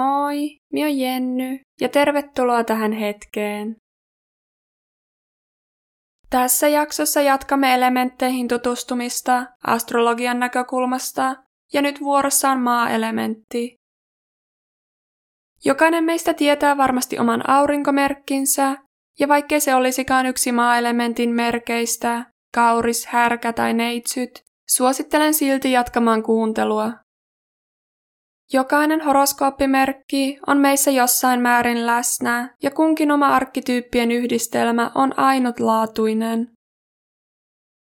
Moi, minä oon Jenny ja tervetuloa tähän hetkeen. Tässä jaksossa jatkamme elementteihin tutustumista astrologian näkökulmasta ja nyt vuorossa on maa-elementti. Jokainen meistä tietää varmasti oman aurinkomerkkinsä ja vaikkei se olisikaan yksi maa-elementin merkeistä, kauris, härkä tai neitsyt, suosittelen silti jatkamaan kuuntelua. Jokainen horoskooppimerkki on meissä jossain määrin läsnä ja kunkin oma arkkityyppien yhdistelmä on ainutlaatuinen.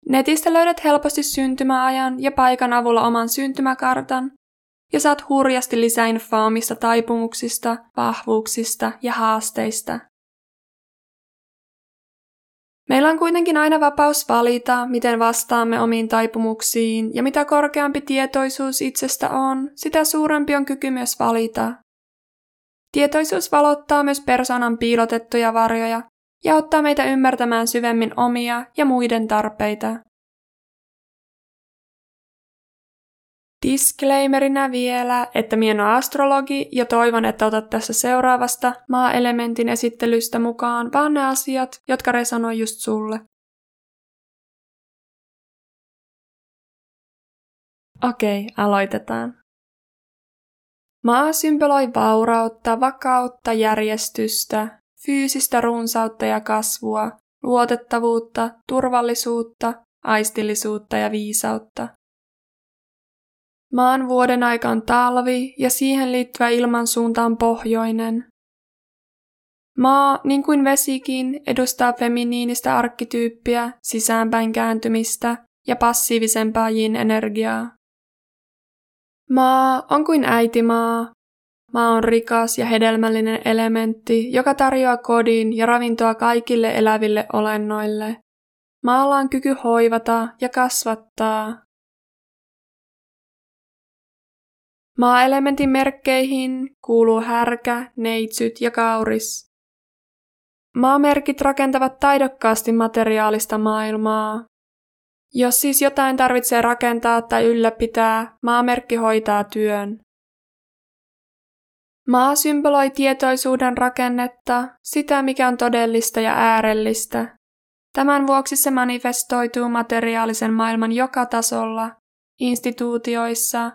Netistä löydät helposti syntymäajan ja paikan avulla oman syntymäkartan ja saat hurjasti lisäinfoa omista taipumuksista, vahvuuksista ja haasteista. Meillä on kuitenkin aina vapaus valita, miten vastaamme omiin taipumuksiin, ja mitä korkeampi tietoisuus itsestä on, sitä suurempi on kyky myös valita. Tietoisuus valottaa myös persoonan piilotettuja varjoja ja auttaa meitä ymmärtämään syvemmin omia ja muiden tarpeita. Disclaimerinä vielä, että minä en ole astrologi ja toivon, että otat tässä seuraavasta maa-elementin esittelystä mukaan vaan ne asiat, jotka resonoi just sulle. Okei, aloitetaan. Maa symboloi vaurautta, vakautta, järjestystä, fyysistä runsautta ja kasvua, luotettavuutta, turvallisuutta, aistillisuutta ja viisautta. Maan vuoden aika on talvi ja siihen liittyvä ilmansuunta on pohjoinen. Maa, niin kuin vesikin, edustaa feminiinistä arkkityyppiä, sisäänpäin kääntymistä ja passiivisempaa yin-energiaa. Maa on kuin äitimaa. Maa on rikas ja hedelmällinen elementti, joka tarjoaa kodin ja ravintoa kaikille eläville olennoille. Maalla on kyky hoivata ja kasvattaa. Maa-elementin merkkeihin kuuluu härkä, neitsyt ja kauris. Maamerkit rakentavat taidokkaasti materiaalista maailmaa. Jos siis jotain tarvitsee rakentaa tai ylläpitää, maamerkki hoitaa työn. Maa symboloi tietoisuuden rakennetta, sitä mikä on todellista ja äärellistä. Tämän vuoksi se manifestoituu materiaalisen maailman joka tasolla, instituutioissa,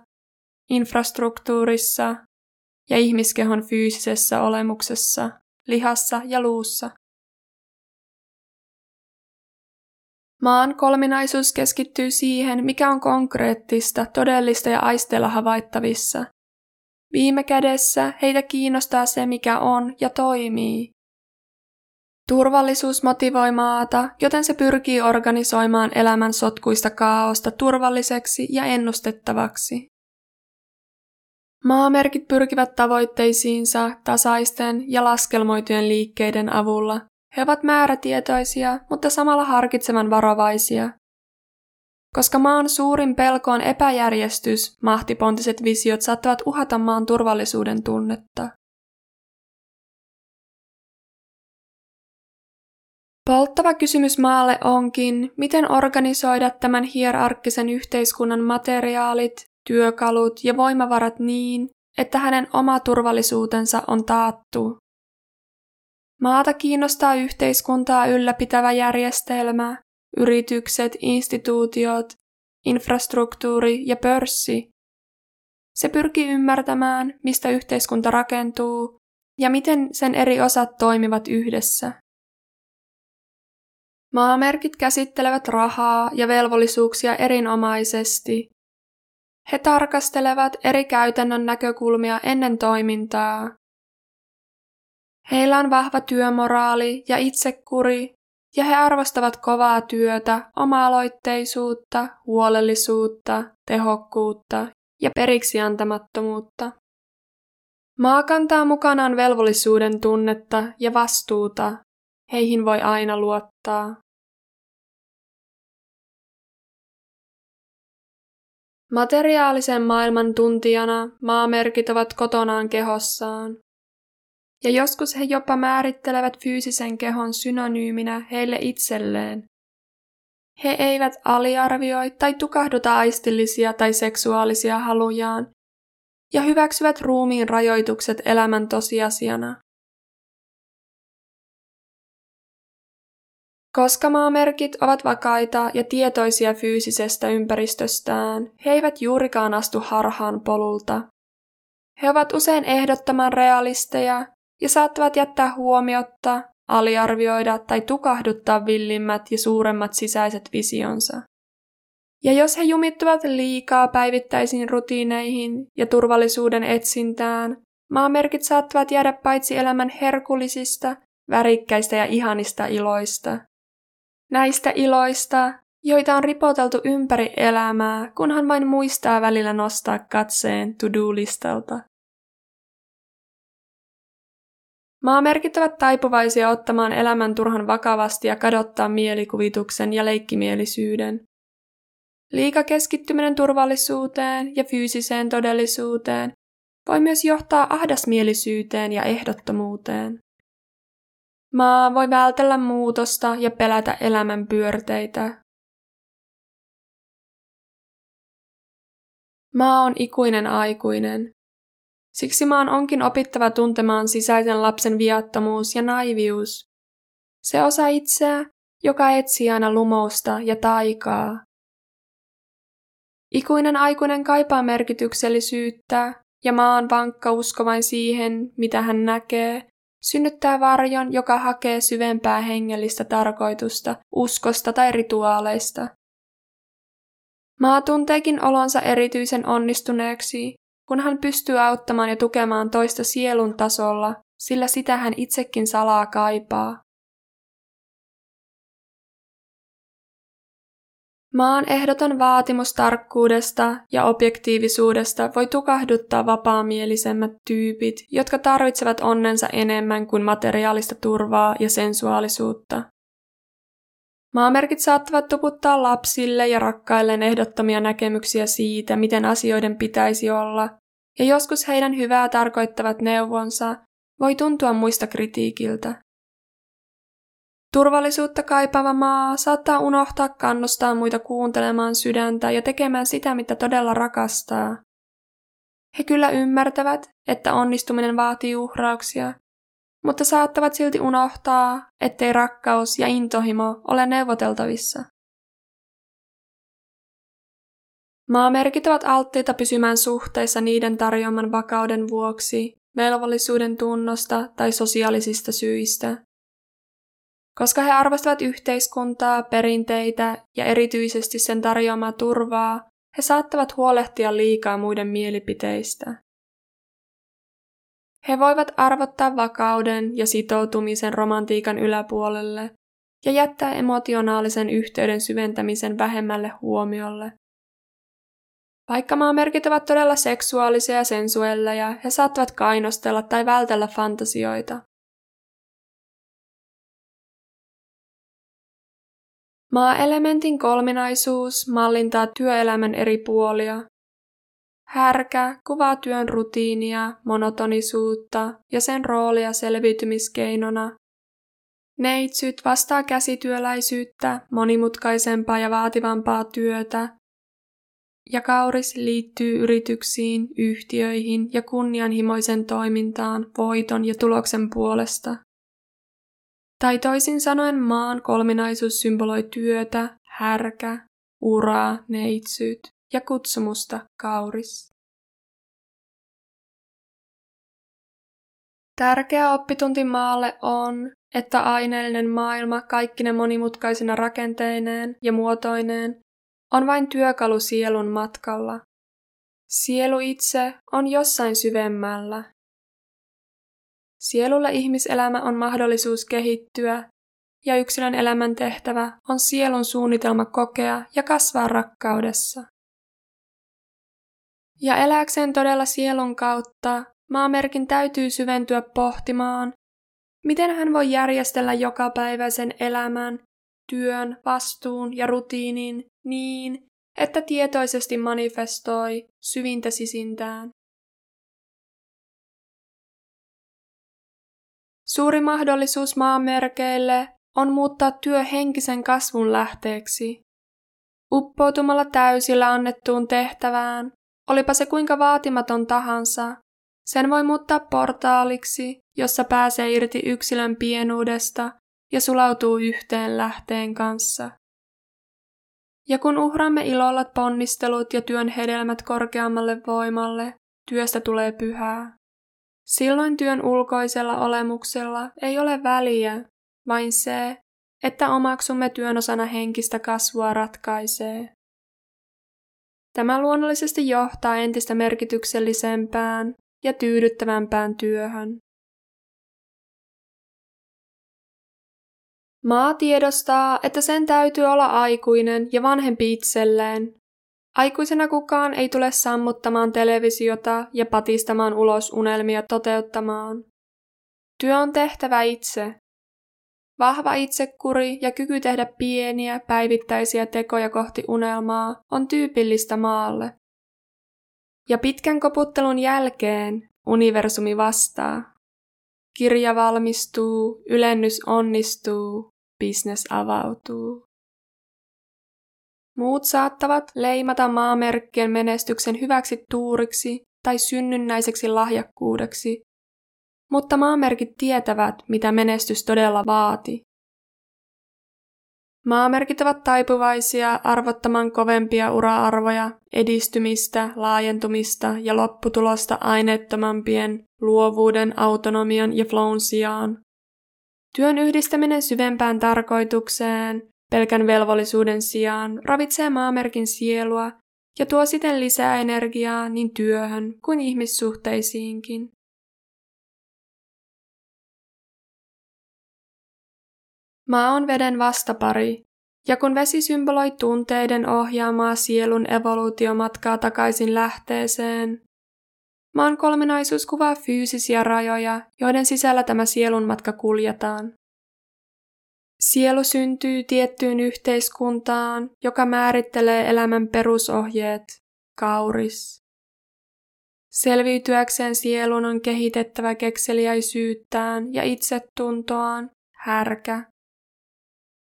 infrastruktuurissa ja ihmiskehon fyysisessä olemuksessa, lihassa ja luussa. Maan kolminaisuus keskittyy siihen, mikä on konkreettista, todellista ja aisteilla havaittavissa. Viime kädessä heitä kiinnostaa se, mikä on ja toimii. Turvallisuus motivoi maata, joten se pyrkii organisoimaan elämän sotkuista kaaosta turvalliseksi ja ennustettavaksi. Maamerkit pyrkivät tavoitteisiinsa tasaisten ja laskelmoitujen liikkeiden avulla. He ovat määrätietoisia, mutta samalla harkitsevan varovaisia. Koska maan suurin pelko on epäjärjestys, mahtipontiset visiot saattavat uhata maan turvallisuuden tunnetta. Polttava kysymys maalle onkin, miten organisoida tämän hierarkkisen yhteiskunnan materiaalit, työkalut ja voimavarat niin, että hänen oma turvallisuutensa on taattu. Maata kiinnostaa yhteiskuntaa ylläpitävä järjestelmä, yritykset, instituutiot, infrastruktuuri ja pörssi. Se pyrkii ymmärtämään, mistä yhteiskunta rakentuu ja miten sen eri osat toimivat yhdessä. Maamerkit käsittelevät rahaa ja velvollisuuksia erinomaisesti. He tarkastelevat eri käytännön näkökulmia ennen toimintaa. Heillä on vahva työmoraali ja itsekuri, ja he arvostavat kovaa työtä, oma-aloitteisuutta, huolellisuutta, tehokkuutta ja periksiantamattomuutta. Maa kantaa mukanaan velvollisuuden tunnetta ja vastuuta. Heihin voi aina luottaa. Materiaalisen maailman tuntijana maamerkit ovat kotonaan kehossaan, ja joskus he jopa määrittelevät fyysisen kehon synonyyminä heille itselleen. He eivät aliarvioi tai tukahduta aistillisia tai seksuaalisia halujaan, ja hyväksyvät ruumiin rajoitukset elämän tosiasiana. Koska maamerkit ovat vakaita ja tietoisia fyysisestä ympäristöstään, he eivät juurikaan astu harhaan polulta. He ovat usein ehdottoman realisteja ja saattavat jättää huomiotta, aliarvioida tai tukahduttaa villimmät ja suuremmat sisäiset visionsa. Ja jos he jumittuvat liikaa päivittäisiin rutiineihin ja turvallisuuden etsintään, maamerkit saattavat jäädä paitsi elämän herkullisista, värikkäistä ja ihanista iloista. Näistä iloista, joita on ripoteltu ympäri elämää, kunhan vain muistaa välillä nostaa katseen to-do-listalta. Maamerkit ovat taipuvaisia ottamaan elämän turhan vakavasti ja kadottaa mielikuvituksen ja leikkimielisyyden. Liika keskittyminen turvallisuuteen ja fyysiseen todellisuuteen voi myös johtaa ahdasmielisyyteen ja ehdottomuuteen. Maa voi vältellä muutosta ja pelätä elämän pyörteitä. Maa on ikuinen aikuinen. Siksi maan onkin opittava tuntemaan sisäisen lapsen viattomuus ja naivius. Se osa itseä, joka etsii aina lumousta ja taikaa. Ikuinen aikuinen kaipaa merkityksellisyyttä, ja maan vankka usko vain siihen, mitä hän näkee, synnyttää varjon, joka hakee syvempää hengellistä tarkoitusta, uskosta tai rituaaleista. Maa tunteekin olonsa erityisen onnistuneeksi, kun hän pystyy auttamaan ja tukemaan toista sielun tasolla, sillä sitä hän itsekin salaa kaipaa. Maan ehdoton vaatimus tarkkuudesta ja objektiivisuudesta voi tukahduttaa vapaamielisemmät tyypit, jotka tarvitsevat onnensa enemmän kuin materiaalista turvaa ja sensuaalisuutta. Maamerkit saattavat tuputtaa lapsille ja rakkailleen ehdottomia näkemyksiä siitä, miten asioiden pitäisi olla, ja joskus heidän hyvää tarkoittavat neuvonsa voi tuntua muista kritiikiltä. Turvallisuutta kaipaava maa saattaa unohtaa kannustaa muita kuuntelemaan sydäntä ja tekemään sitä, mitä todella rakastaa. He kyllä ymmärtävät, että onnistuminen vaatii uhrauksia, mutta saattavat silti unohtaa, ettei rakkaus ja intohimo ole neuvoteltavissa. Maamerkit ovat alttiita pysymään suhteissa niiden tarjoaman vakauden vuoksi, velvollisuuden tunnosta tai sosiaalisista syistä. Koska he arvostavat yhteiskuntaa, perinteitä ja erityisesti sen tarjoamaa turvaa, he saattavat huolehtia liikaa muiden mielipiteistä. He voivat arvottaa vakauden ja sitoutumisen romantiikan yläpuolelle ja jättää emotionaalisen yhteyden syventämisen vähemmälle huomiolle. Vaikka maamerkit ovat todella seksuaalisia ja sensuelleja, he saattavat kainostella tai vältellä fantasioita. Maa-elementin kolminaisuus mallintaa työelämän eri puolia. Härkä kuvaa työn rutiinia, monotonisuutta ja sen roolia selviytymiskeinona. Neitsyt vastaa käsityöläisyyttä, monimutkaisempaa ja vaativampaa työtä. Ja kauris liittyy yrityksiin, yhtiöihin ja kunnianhimoisen toimintaan voiton ja tuloksen puolesta. Tai toisin sanoen maan kolminaisuus symboloi työtä, härkä, uraa, neitsyt ja kutsumusta, kauris. Tärkeä oppitunti maalle on, että aineellinen maailma kaikkine monimutkaisina rakenteineen ja muotoineen on vain työkalu sielun matkalla. Sielu itse on jossain syvemmällä. Sielulle ihmiselämä on mahdollisuus kehittyä, ja yksilön elämän tehtävä on sielun suunnitelma kokea ja kasvaa rakkaudessa. Ja elääkseen todella sielun kautta, maamerkin täytyy syventyä pohtimaan, miten hän voi järjestellä jokapäiväisen elämän, työn, vastuun ja rutiinin niin, että tietoisesti manifestoi syvintä sisintään. Suuri mahdollisuus maamerkeille on muuttaa työ henkisen kasvun lähteeksi. Uppoutumalla täysillä annettuun tehtävään Olipa se kuinka vaatimaton tahansa, sen voi muuttaa portaaliksi, jossa pääsee irti yksilön pienuudesta ja sulautuu yhteen lähteen kanssa. Ja kun uhraamme ilolla ponnistelut ja työn hedelmät korkeammalle voimalle, työstä tulee pyhää. Silloin työn ulkoisella olemuksella ei ole väliä, vain se, että omaksumme työn osana henkistä kasvua ratkaisee. Tämä luonnollisesti johtaa entistä merkityksellisempään ja tyydyttävämpään työhön. Maa tiedostaa, että sen täytyy olla aikuinen ja vanhempi itselleen. Aikuisena kukaan ei tule sammuttamaan televisiota ja patistamaan ulos unelmia toteuttamaan. Työ on tehtävä itse. Vahva itsekuri ja kyky tehdä pieniä päivittäisiä tekoja kohti unelmaa on tyypillistä maalle. Ja pitkän koputtelun jälkeen universumi vastaa. Kirja valmistuu, ylennys onnistuu, bisnes avautuu. Muut saattavat leimata maamerkkien menestyksen hyväksi tuuriksi tai synnynnäiseksi lahjakkuudeksi, mutta maamerkit tietävät, mitä menestys todella vaati. Maamerkit ovat taipuvaisia arvottamaan kovempia ura-arvoja, edistymistä, laajentumista ja lopputulosta aineettomampien luovuuden, autonomian ja flown sijaan. Työn yhdistäminen syvempään tarkoitukseen pelkän velvollisuuden sijaan ravitsee maamerkin sielua ja tuo siten lisää energiaa niin työhön kuin ihmissuhteisiinkin. Maa on veden vastapari, ja kun vesi symboloi tunteiden ohjaamaa sielun evoluutiomatkaa takaisin lähteeseen, maan kolminaisuus kuvaa fyysisiä rajoja, joiden sisällä tämä sielun matka kuljetaan. Sielu syntyy tiettyyn yhteiskuntaan, joka määrittelee elämän perusohjeet, kauris. Selviytyäkseen sielun on kehitettävä kekseliäisyyttään ja itsetuntoaan, härkä.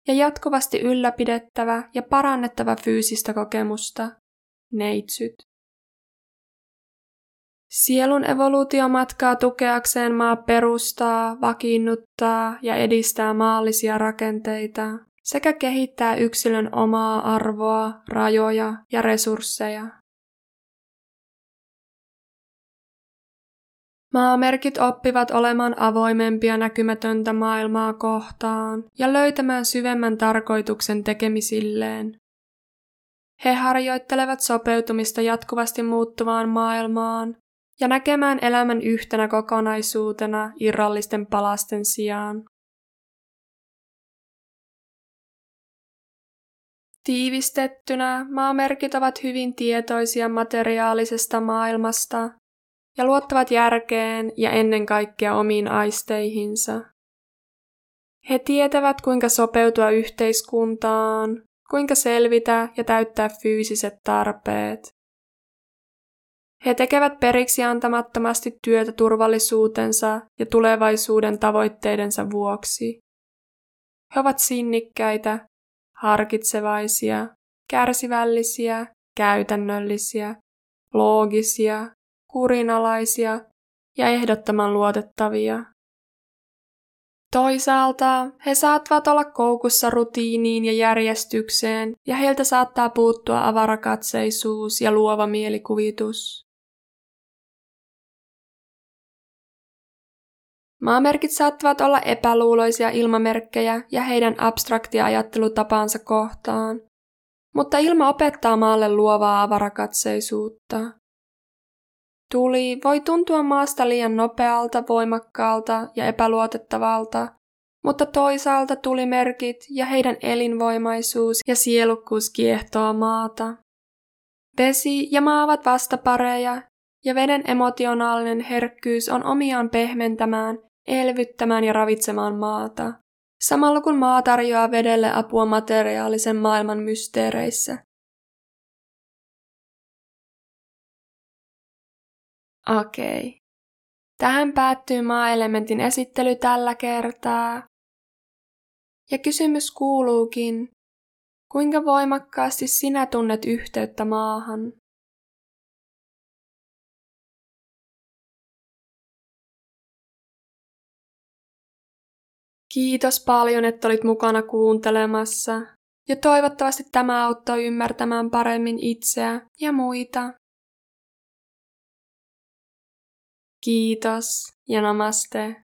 Ja jatkuvasti ylläpidettävä ja parannettava fyysistä kokemusta, neitsyt. Sielun evoluutiomatkaa tukeakseen maa perustaa, vakiinnuttaa ja edistää maallisia rakenteita sekä kehittää yksilön omaa arvoa, rajoja ja resursseja. Maamerkit oppivat olemaan avoimempia näkymätöntä maailmaa kohtaan ja löytämään syvemmän tarkoituksen tekemisilleen. He harjoittelevat sopeutumista jatkuvasti muuttuvaan maailmaan ja näkemään elämän yhtenä kokonaisuutena irrallisten palasten sijaan. Tiivistettynä maamerkit ovat hyvin tietoisia materiaalisesta maailmasta ja luottavat järkeen ja ennen kaikkea omiin aisteihinsa. He tietävät, kuinka sopeutua yhteiskuntaan, kuinka selvitä ja täyttää fyysiset tarpeet. He tekevät periksi antamattomasti työtä turvallisuutensa ja tulevaisuuden tavoitteidensa vuoksi. He ovat sinnikkäitä, harkitsevaisia, kärsivällisiä, käytännöllisiä, loogisia, kurinalaisia ja ehdottoman luotettavia. Toisaalta he saattavat olla koukussa rutiiniin ja järjestykseen ja heiltä saattaa puuttua avarakatseisuus ja luova mielikuvitus. Maamerkit saattavat olla epäluuloisia ilmamerkkejä ja heidän abstraktia ajattelutapaansa kohtaan, mutta ilma opettaa maalle luovaa avarakatseisuutta. Tuli voi tuntua maasta liian nopealta, voimakkaalta ja epäluotettavalta, mutta toisaalta tulimerkit ja heidän elinvoimaisuus ja sielukkuus kiehtoo maata. Vesi ja maa ovat vastapareja, ja veden emotionaalinen herkkyys on omiaan pehmentämään, elvyttämään ja ravitsemaan maata, samalla kun maa tarjoaa vedelle apua materiaalisen maailman mysteereissä. Okei. Tähän päättyy maa-elementin esittely tällä kertaa. Ja kysymys kuuluukin, kuinka voimakkaasti sinä tunnet yhteyttä maahan? Kiitos paljon, että olit mukana kuuntelemassa. Ja toivottavasti tämä auttoi ymmärtämään paremmin itseä ja muita. Kiitos ja namaste.